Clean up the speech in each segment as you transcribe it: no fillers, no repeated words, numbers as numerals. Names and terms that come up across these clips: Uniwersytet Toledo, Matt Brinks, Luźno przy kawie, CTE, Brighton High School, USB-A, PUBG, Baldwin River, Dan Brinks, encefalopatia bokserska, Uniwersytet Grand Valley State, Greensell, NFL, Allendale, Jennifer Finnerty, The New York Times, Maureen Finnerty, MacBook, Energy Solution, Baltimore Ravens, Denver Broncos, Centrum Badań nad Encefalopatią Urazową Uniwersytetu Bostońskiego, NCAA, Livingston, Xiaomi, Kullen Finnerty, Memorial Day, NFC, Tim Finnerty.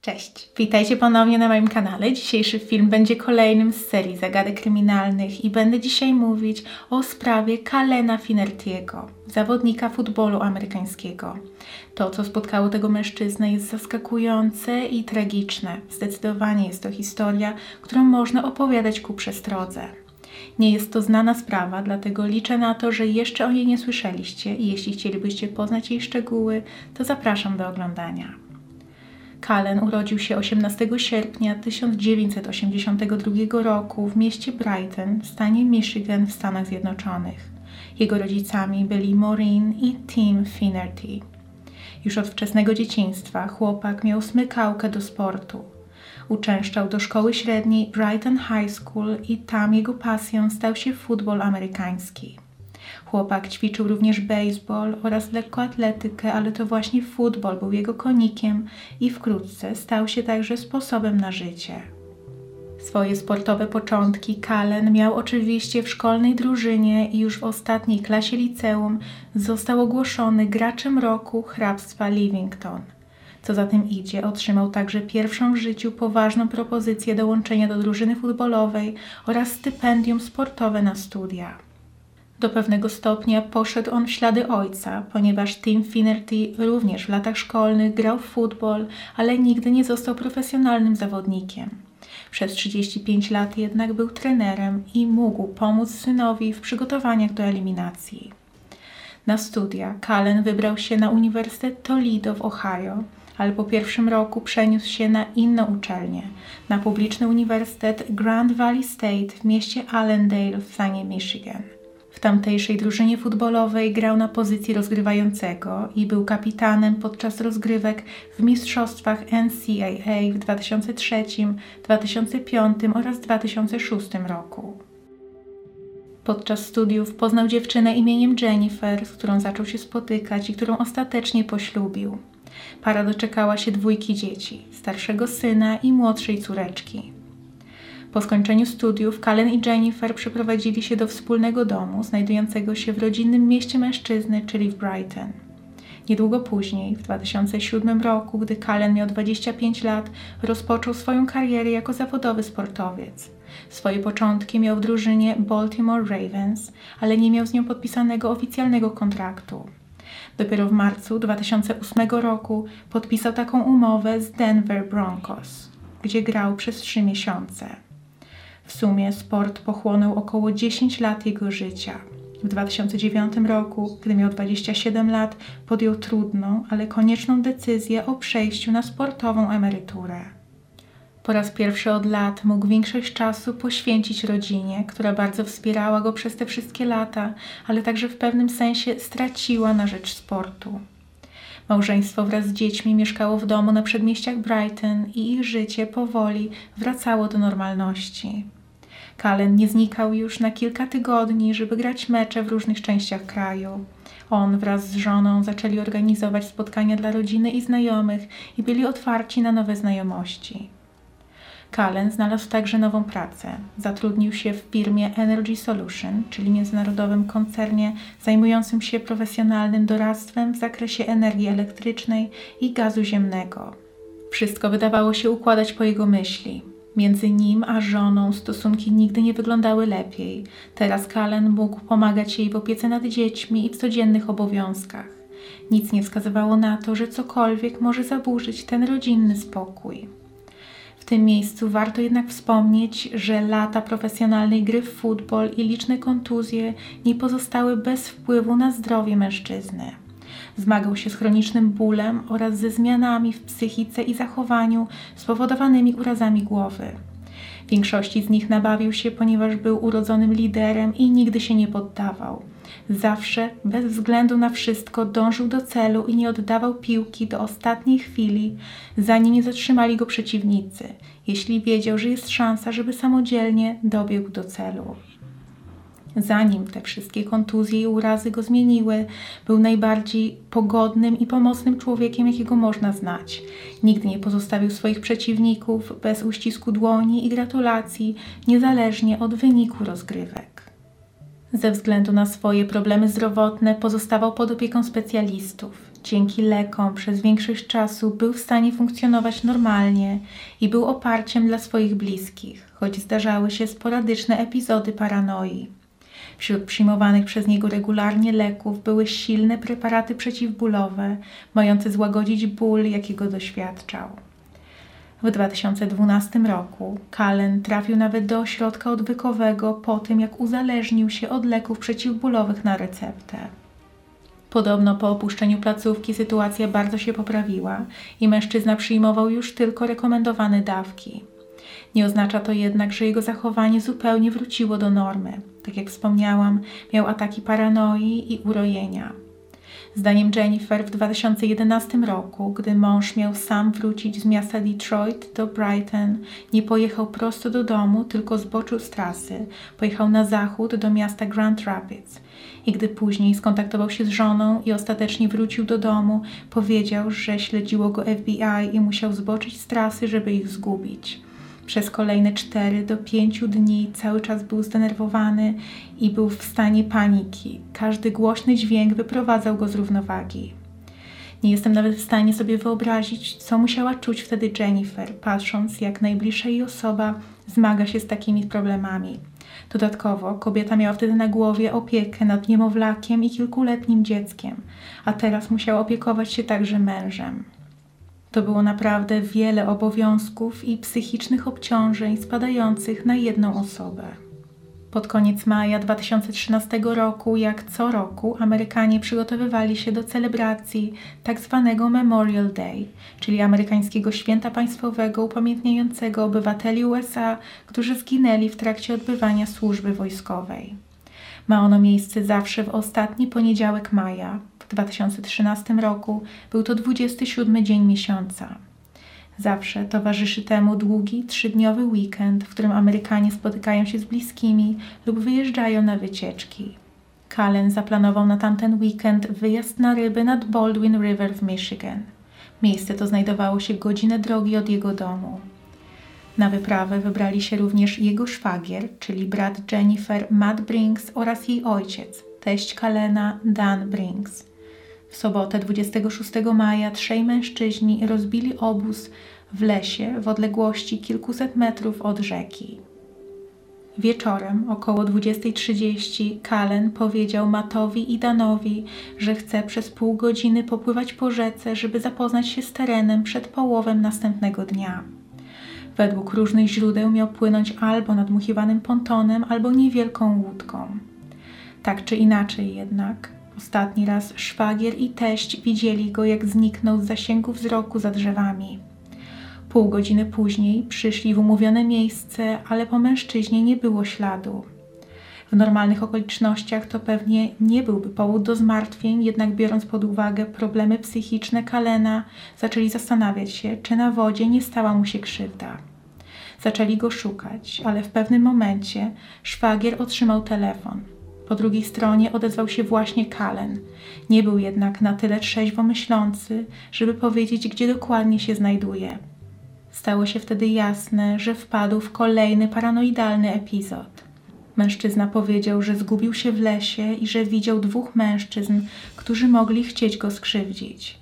Cześć, witajcie ponownie na moim kanale. Dzisiejszy film będzie kolejnym z serii zagadek kryminalnych i będę dzisiaj mówić o sprawie Kullena Finnerty'ego, zawodnika futbolu amerykańskiego. To, co spotkało tego mężczyznę, jest zaskakujące i tragiczne. Zdecydowanie jest to historia, którą można opowiadać ku przestrodze. Nie jest to znana sprawa, dlatego liczę na to, że jeszcze o niej nie słyszeliście i jeśli chcielibyście poznać jej szczegóły, to zapraszam do oglądania. Kullen urodził się 18 sierpnia 1982 roku w mieście Brighton w stanie Michigan w Stanach Zjednoczonych. Jego rodzicami byli Maureen i Tim Finnerty. Już od wczesnego dzieciństwa chłopak miał smykałkę do sportu. Uczęszczał do szkoły średniej Brighton High School i tam jego pasją stał się futbol amerykański. Chłopak ćwiczył również baseball oraz lekkoatletykę, ale to właśnie futbol był jego konikiem i wkrótce stał się także sposobem na życie. Swoje sportowe początki Kullen miał oczywiście w szkolnej drużynie i już w ostatniej klasie liceum został ogłoszony graczem roku hrabstwa Livingston. Co za tym idzie, otrzymał także pierwszą w życiu poważną propozycję dołączenia do drużyny futbolowej oraz stypendium sportowe na studia. Do pewnego stopnia poszedł on w ślady ojca, ponieważ Tim Finnerty również w latach szkolnych grał w futbol, ale nigdy nie został profesjonalnym zawodnikiem. Przez 35 lat jednak był trenerem i mógł pomóc synowi w przygotowaniach do eliminacji. Na studia Kullen wybrał się na Uniwersytet Toledo w Ohio, ale po pierwszym roku przeniósł się na inną uczelnię, na publiczny Uniwersytet Grand Valley State w mieście Allendale w stanie Michigan. W tamtejszej drużynie futbolowej grał na pozycji rozgrywającego i był kapitanem podczas rozgrywek w mistrzostwach NCAA w 2003, 2005 oraz 2006 roku. Podczas studiów poznał dziewczynę imieniem Jennifer, z którą zaczął się spotykać i którą ostatecznie poślubił. Para doczekała się dwójki dzieci, starszego syna i młodszej córeczki. Po skończeniu studiów Kullen i Jennifer przeprowadzili się do wspólnego domu znajdującego się w rodzinnym mieście mężczyzny, czyli w Brighton. Niedługo później, w 2007 roku, gdy Kullen miał 25 lat, rozpoczął swoją karierę jako zawodowy sportowiec. Swoje początki miał w drużynie Baltimore Ravens, ale nie miał z nią podpisanego oficjalnego kontraktu. Dopiero w marcu 2008 roku podpisał taką umowę z Denver Broncos, gdzie grał przez 3 miesiące. W sumie sport pochłonął około 10 lat jego życia. W 2009 roku, gdy miał 27 lat, podjął trudną, ale konieczną decyzję o przejściu na sportową emeryturę. Po raz pierwszy od lat mógł większość czasu poświęcić rodzinie, która bardzo wspierała go przez te wszystkie lata, ale także w pewnym sensie straciła na rzecz sportu. Małżeństwo wraz z dziećmi mieszkało w domu na przedmieściach Brighton i ich życie powoli wracało do normalności. Kullen nie znikał już na kilka tygodni, żeby grać mecze w różnych częściach kraju. On wraz z żoną zaczęli organizować spotkania dla rodziny i znajomych i byli otwarci na nowe znajomości. Kullen znalazł także nową pracę. Zatrudnił się w firmie Energy Solution, czyli międzynarodowym koncernie zajmującym się profesjonalnym doradztwem w zakresie energii elektrycznej i gazu ziemnego. Wszystko wydawało się układać po jego myśli. Między nim a żoną stosunki nigdy nie wyglądały lepiej. Teraz Kullen mógł pomagać jej w opiece nad dziećmi i w codziennych obowiązkach. Nic nie wskazywało na to, że cokolwiek może zaburzyć ten rodzinny spokój. W tym miejscu warto jednak wspomnieć, że lata profesjonalnej gry w futbol i liczne kontuzje nie pozostały bez wpływu na zdrowie mężczyzny. Zmagał się z chronicznym bólem oraz ze zmianami w psychice i zachowaniu spowodowanymi urazami głowy. Większości z nich nabawił się, ponieważ był urodzonym liderem i nigdy się nie poddawał. Zawsze, bez względu na wszystko, dążył do celu i nie oddawał piłki do ostatniej chwili, zanim nie zatrzymali go przeciwnicy, jeśli wiedział, że jest szansa, żeby samodzielnie dobiegł do celu. Zanim te wszystkie kontuzje i urazy go zmieniły, był najbardziej pogodnym i pomocnym człowiekiem, jakiego można znać. Nigdy nie pozostawił swoich przeciwników bez uścisku dłoni i gratulacji, niezależnie od wyniku rozgrywek. Ze względu na swoje problemy zdrowotne pozostawał pod opieką specjalistów. dzięki lekom przez większość czasu był w stanie funkcjonować normalnie i był oparciem dla swoich bliskich, choć zdarzały się sporadyczne epizody paranoi. Wśród przyjmowanych przez niego regularnie leków były silne preparaty przeciwbólowe, mające złagodzić ból, jakiego doświadczał. W 2012 roku Kullen trafił nawet do ośrodka odwykowego po tym, jak uzależnił się od leków przeciwbólowych na receptę. Podobno po opuszczeniu placówki sytuacja bardzo się poprawiła i mężczyzna przyjmował już tylko rekomendowane dawki. Nie oznacza to jednak, że jego zachowanie zupełnie wróciło do normy. Tak jak wspomniałam, miał ataki paranoi i urojenia. Zdaniem Jennifer w 2011 roku, gdy mąż miał sam wrócić z miasta Detroit do Brighton, nie pojechał prosto do domu, tylko zboczył z trasy. Pojechał na zachód do miasta Grand Rapids. I gdy później skontaktował się z żoną i ostatecznie wrócił do domu, powiedział, że śledziło go FBI i musiał zboczyć z trasy, żeby ich zgubić. Przez kolejne 4 do 5 dni cały czas był zdenerwowany i był w stanie paniki. Każdy głośny dźwięk wyprowadzał go z równowagi. Nie jestem nawet w stanie sobie wyobrazić, co musiała czuć wtedy Jennifer, patrząc jak najbliższa jej osoba zmaga się z takimi problemami. Dodatkowo kobieta miała wtedy na głowie opiekę nad niemowlakiem i kilkuletnim dzieckiem, a teraz musiała opiekować się także mężem. To było naprawdę wiele obowiązków i psychicznych obciążeń spadających na jedną osobę. Pod koniec maja 2013 roku, jak co roku, Amerykanie przygotowywali się do celebracji tzw. Memorial Day, czyli amerykańskiego święta państwowego upamiętniającego obywateli USA, którzy zginęli w trakcie odbywania służby wojskowej. Ma ono miejsce zawsze w ostatni poniedziałek maja. W 2013 roku był to 27 dzień miesiąca. Zawsze towarzyszy temu długi, 3-dniowy weekend, w którym Amerykanie spotykają się z bliskimi lub wyjeżdżają na wycieczki. Kullen zaplanował na tamten weekend wyjazd na ryby nad Baldwin River w Michigan. Miejsce to znajdowało się godzinę drogi od jego domu. Na wyprawę wybrali się również jego szwagier, czyli brat Jennifer, Matt Brinks oraz jej ojciec, teść Kullena, Dan Brinks. W sobotę 26 maja 3 mężczyźni rozbili obóz w lesie w odległości kilkuset metrów od rzeki. Wieczorem około 20:30 Kullen powiedział Mattowi i Danowi, że chce przez pół godziny popływać po rzece, żeby zapoznać się z terenem przed połowem następnego dnia. Według różnych źródeł miał płynąć albo nadmuchiwanym pontonem, albo niewielką łódką. Tak czy inaczej jednak, ostatni raz szwagier i teść widzieli go, jak zniknął z zasięgu wzroku za drzewami. Pół godziny później przyszli w umówione miejsce, ale po mężczyźnie nie było śladu. W normalnych okolicznościach to pewnie nie byłby powód do zmartwień, jednak biorąc pod uwagę problemy psychiczne Kullena, zaczęli zastanawiać się, czy na wodzie nie stała mu się krzywda. Zaczęli go szukać, ale w pewnym momencie szwagier otrzymał telefon. Po drugiej stronie odezwał się właśnie Kullen. Nie był jednak na tyle trzeźwo myślący, żeby powiedzieć, gdzie dokładnie się znajduje. Stało się wtedy jasne, że wpadł w kolejny paranoidalny epizod. Mężczyzna powiedział, że zgubił się w lesie i że widział 2 mężczyzn, którzy mogli chcieć go skrzywdzić.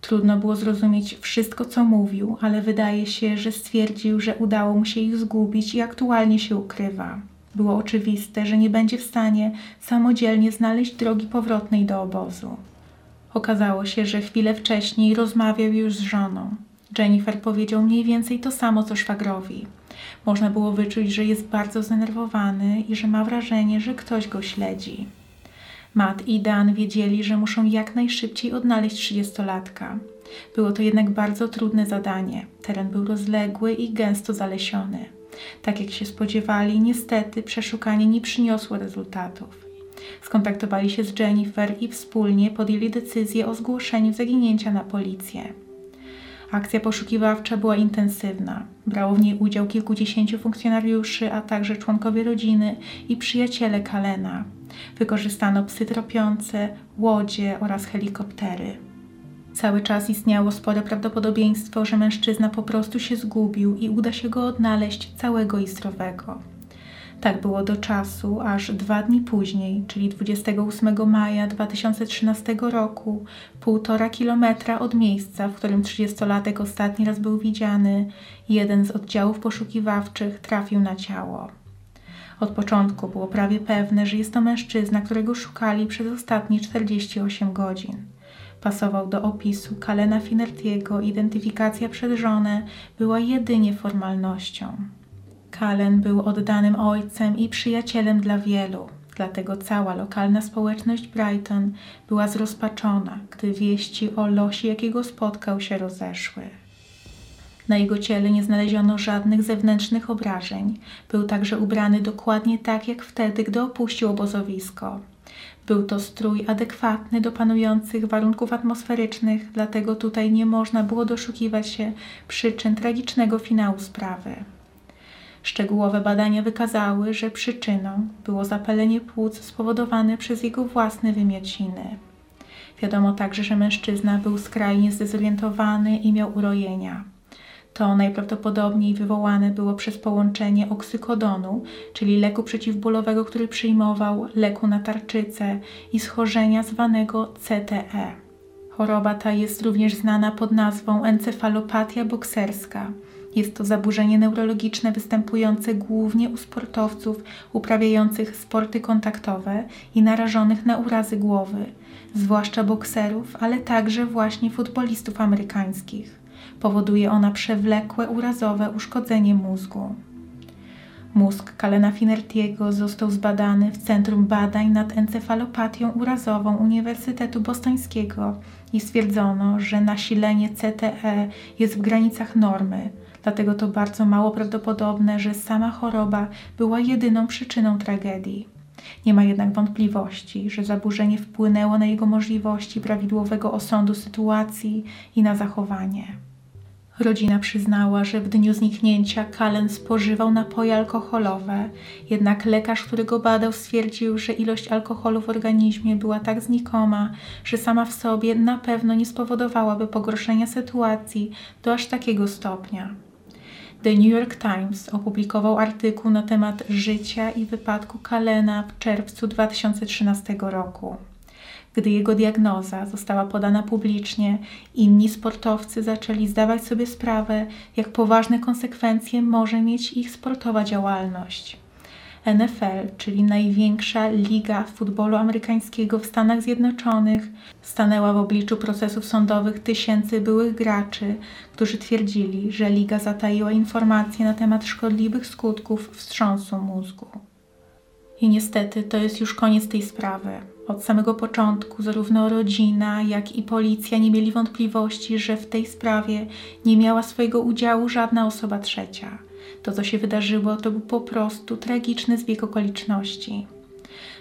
Trudno było zrozumieć wszystko, co mówił, ale wydaje się, że stwierdził, że udało mu się ich zgubić i aktualnie się ukrywa. Było oczywiste, że nie będzie w stanie samodzielnie znaleźć drogi powrotnej do obozu. Okazało się, że chwilę wcześniej rozmawiał już z żoną. Jennifer powiedział mniej więcej to samo, co szwagrowi. Można było wyczuć, że jest bardzo zdenerwowany i że ma wrażenie, że ktoś go śledzi. Matt i Dan wiedzieli, że muszą jak najszybciej odnaleźć 30-latka. Było to jednak bardzo trudne zadanie. Teren był rozległy i gęsto zalesiony. Tak jak się spodziewali, niestety przeszukanie nie przyniosło rezultatów. Skontaktowali się z Jennifer i wspólnie podjęli decyzję o zgłoszeniu zaginięcia na policję. Akcja poszukiwawcza była intensywna. Brało w niej udział kilkudziesięciu funkcjonariuszy, a także członkowie rodziny i przyjaciele Kullena. Wykorzystano psy tropiące, łodzie oraz helikoptery. Cały czas istniało spore prawdopodobieństwo, że mężczyzna po prostu się zgubił i uda się go odnaleźć całego i zdrowego. Tak było do czasu, aż 2 dni później, czyli 28 maja 2013 roku, 1,5 kilometra od miejsca, w którym 30-latek ostatni raz był widziany, jeden z oddziałów poszukiwawczych trafił na ciało. Od początku było prawie pewne, że jest to mężczyzna, którego szukali przez ostatnie 48 godzin. Pasował do opisu Kullena Finnerty'ego, identyfikacja przez żonę była jedynie formalnością. Kullen był oddanym ojcem i przyjacielem dla wielu, dlatego cała lokalna społeczność Brighton była zrozpaczona, gdy wieści o losie, jakiego spotkał, się rozeszły. Na jego ciele nie znaleziono żadnych zewnętrznych obrażeń. Był także ubrany dokładnie tak, jak wtedy, gdy opuścił obozowisko. Był to strój adekwatny do panujących warunków atmosferycznych, dlatego tutaj nie można było doszukiwać się przyczyn tragicznego finału sprawy. Szczegółowe badania wykazały, że przyczyną było zapalenie płuc spowodowane przez jego własne wymiociny. Wiadomo także, że mężczyzna był skrajnie zdezorientowany i miał urojenia. To najprawdopodobniej wywołane było przez połączenie oksykodonu, czyli leku przeciwbólowego, który przyjmował, leku na tarczycę i schorzenia zwanego CTE. Choroba ta jest również znana pod nazwą encefalopatia bokserska. Jest to zaburzenie neurologiczne występujące głównie u sportowców uprawiających sporty kontaktowe i narażonych na urazy głowy, zwłaszcza bokserów, ale także właśnie futbolistów amerykańskich. Powoduje ona przewlekłe urazowe uszkodzenie mózgu. Mózg Kullena Finnerty'ego został zbadany w Centrum Badań nad Encefalopatią Urazową Uniwersytetu Bostońskiego i stwierdzono, że nasilenie CTE jest w granicach normy, dlatego to bardzo mało prawdopodobne, że sama choroba była jedyną przyczyną tragedii. Nie ma jednak wątpliwości, że zaburzenie wpłynęło na jego możliwości prawidłowego osądu sytuacji i na zachowanie. Rodzina przyznała, że w dniu zniknięcia Kullen spożywał napoje alkoholowe, jednak lekarz, który go badał, stwierdził, że ilość alkoholu w organizmie była tak znikoma, że sama w sobie na pewno nie spowodowałaby pogorszenia sytuacji do aż takiego stopnia. The New York Times opublikował artykuł na temat życia i wypadku Kullena w czerwcu 2013 roku. Gdy jego diagnoza została podana publicznie, inni sportowcy zaczęli zdawać sobie sprawę, jak poważne konsekwencje może mieć ich sportowa działalność. NFL, czyli największa liga futbolu amerykańskiego w Stanach Zjednoczonych, stanęła w obliczu procesów sądowych tysięcy byłych graczy, którzy twierdzili, że liga zataiła informacje na temat szkodliwych skutków wstrząsu mózgu. I niestety to jest już koniec tej sprawy. Od samego początku zarówno rodzina, jak i policja nie mieli wątpliwości, że w tej sprawie nie miała swojego udziału żadna osoba trzecia. To, co się wydarzyło, to był po prostu tragiczny zbieg okoliczności.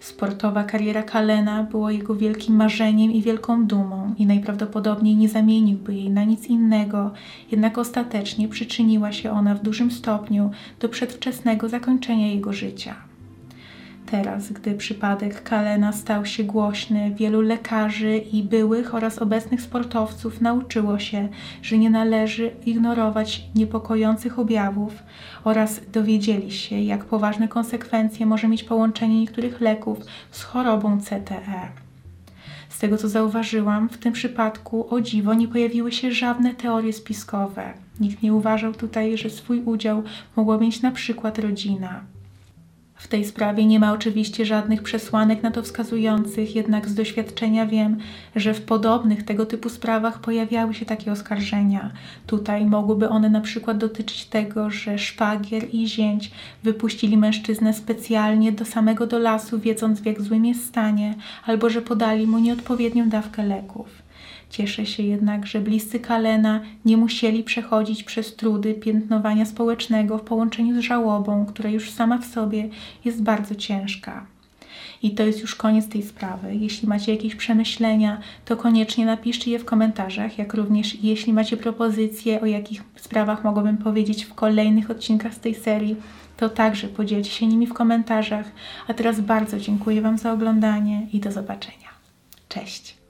Sportowa kariera Kullena była jego wielkim marzeniem i wielką dumą i najprawdopodobniej nie zamieniłby jej na nic innego, jednak ostatecznie przyczyniła się ona w dużym stopniu do przedwczesnego zakończenia jego życia. Teraz, gdy przypadek Kullena stał się głośny, wielu lekarzy i byłych oraz obecnych sportowców nauczyło się, że nie należy ignorować niepokojących objawów oraz dowiedzieli się, jak poważne konsekwencje może mieć połączenie niektórych leków z chorobą CTE. Z tego, co zauważyłam, w tym przypadku o dziwo nie pojawiły się żadne teorie spiskowe. Nikt nie uważał tutaj, że swój udział mogła mieć na przykład rodzina. W tej sprawie nie ma oczywiście żadnych przesłanek na to wskazujących, jednak z doświadczenia wiem, że w podobnych tego typu sprawach pojawiały się takie oskarżenia. Tutaj mogłyby one na przykład dotyczyć tego, że szwagier i zięć wypuścili mężczyznę specjalnie do lasu, wiedząc, w jak złym jest stanie, albo że podali mu nieodpowiednią dawkę leków. Cieszę się jednak, że bliscy Kullena nie musieli przechodzić przez trudy piętnowania społecznego w połączeniu z żałobą, która już sama w sobie jest bardzo ciężka. I to jest już koniec tej sprawy. Jeśli macie jakieś przemyślenia, to koniecznie napiszcie je w komentarzach, jak również jeśli macie propozycje, o jakich sprawach mogłabym powiedzieć w kolejnych odcinkach z tej serii, to także podzielcie się nimi w komentarzach. A teraz bardzo dziękuję Wam za oglądanie i do zobaczenia. Cześć!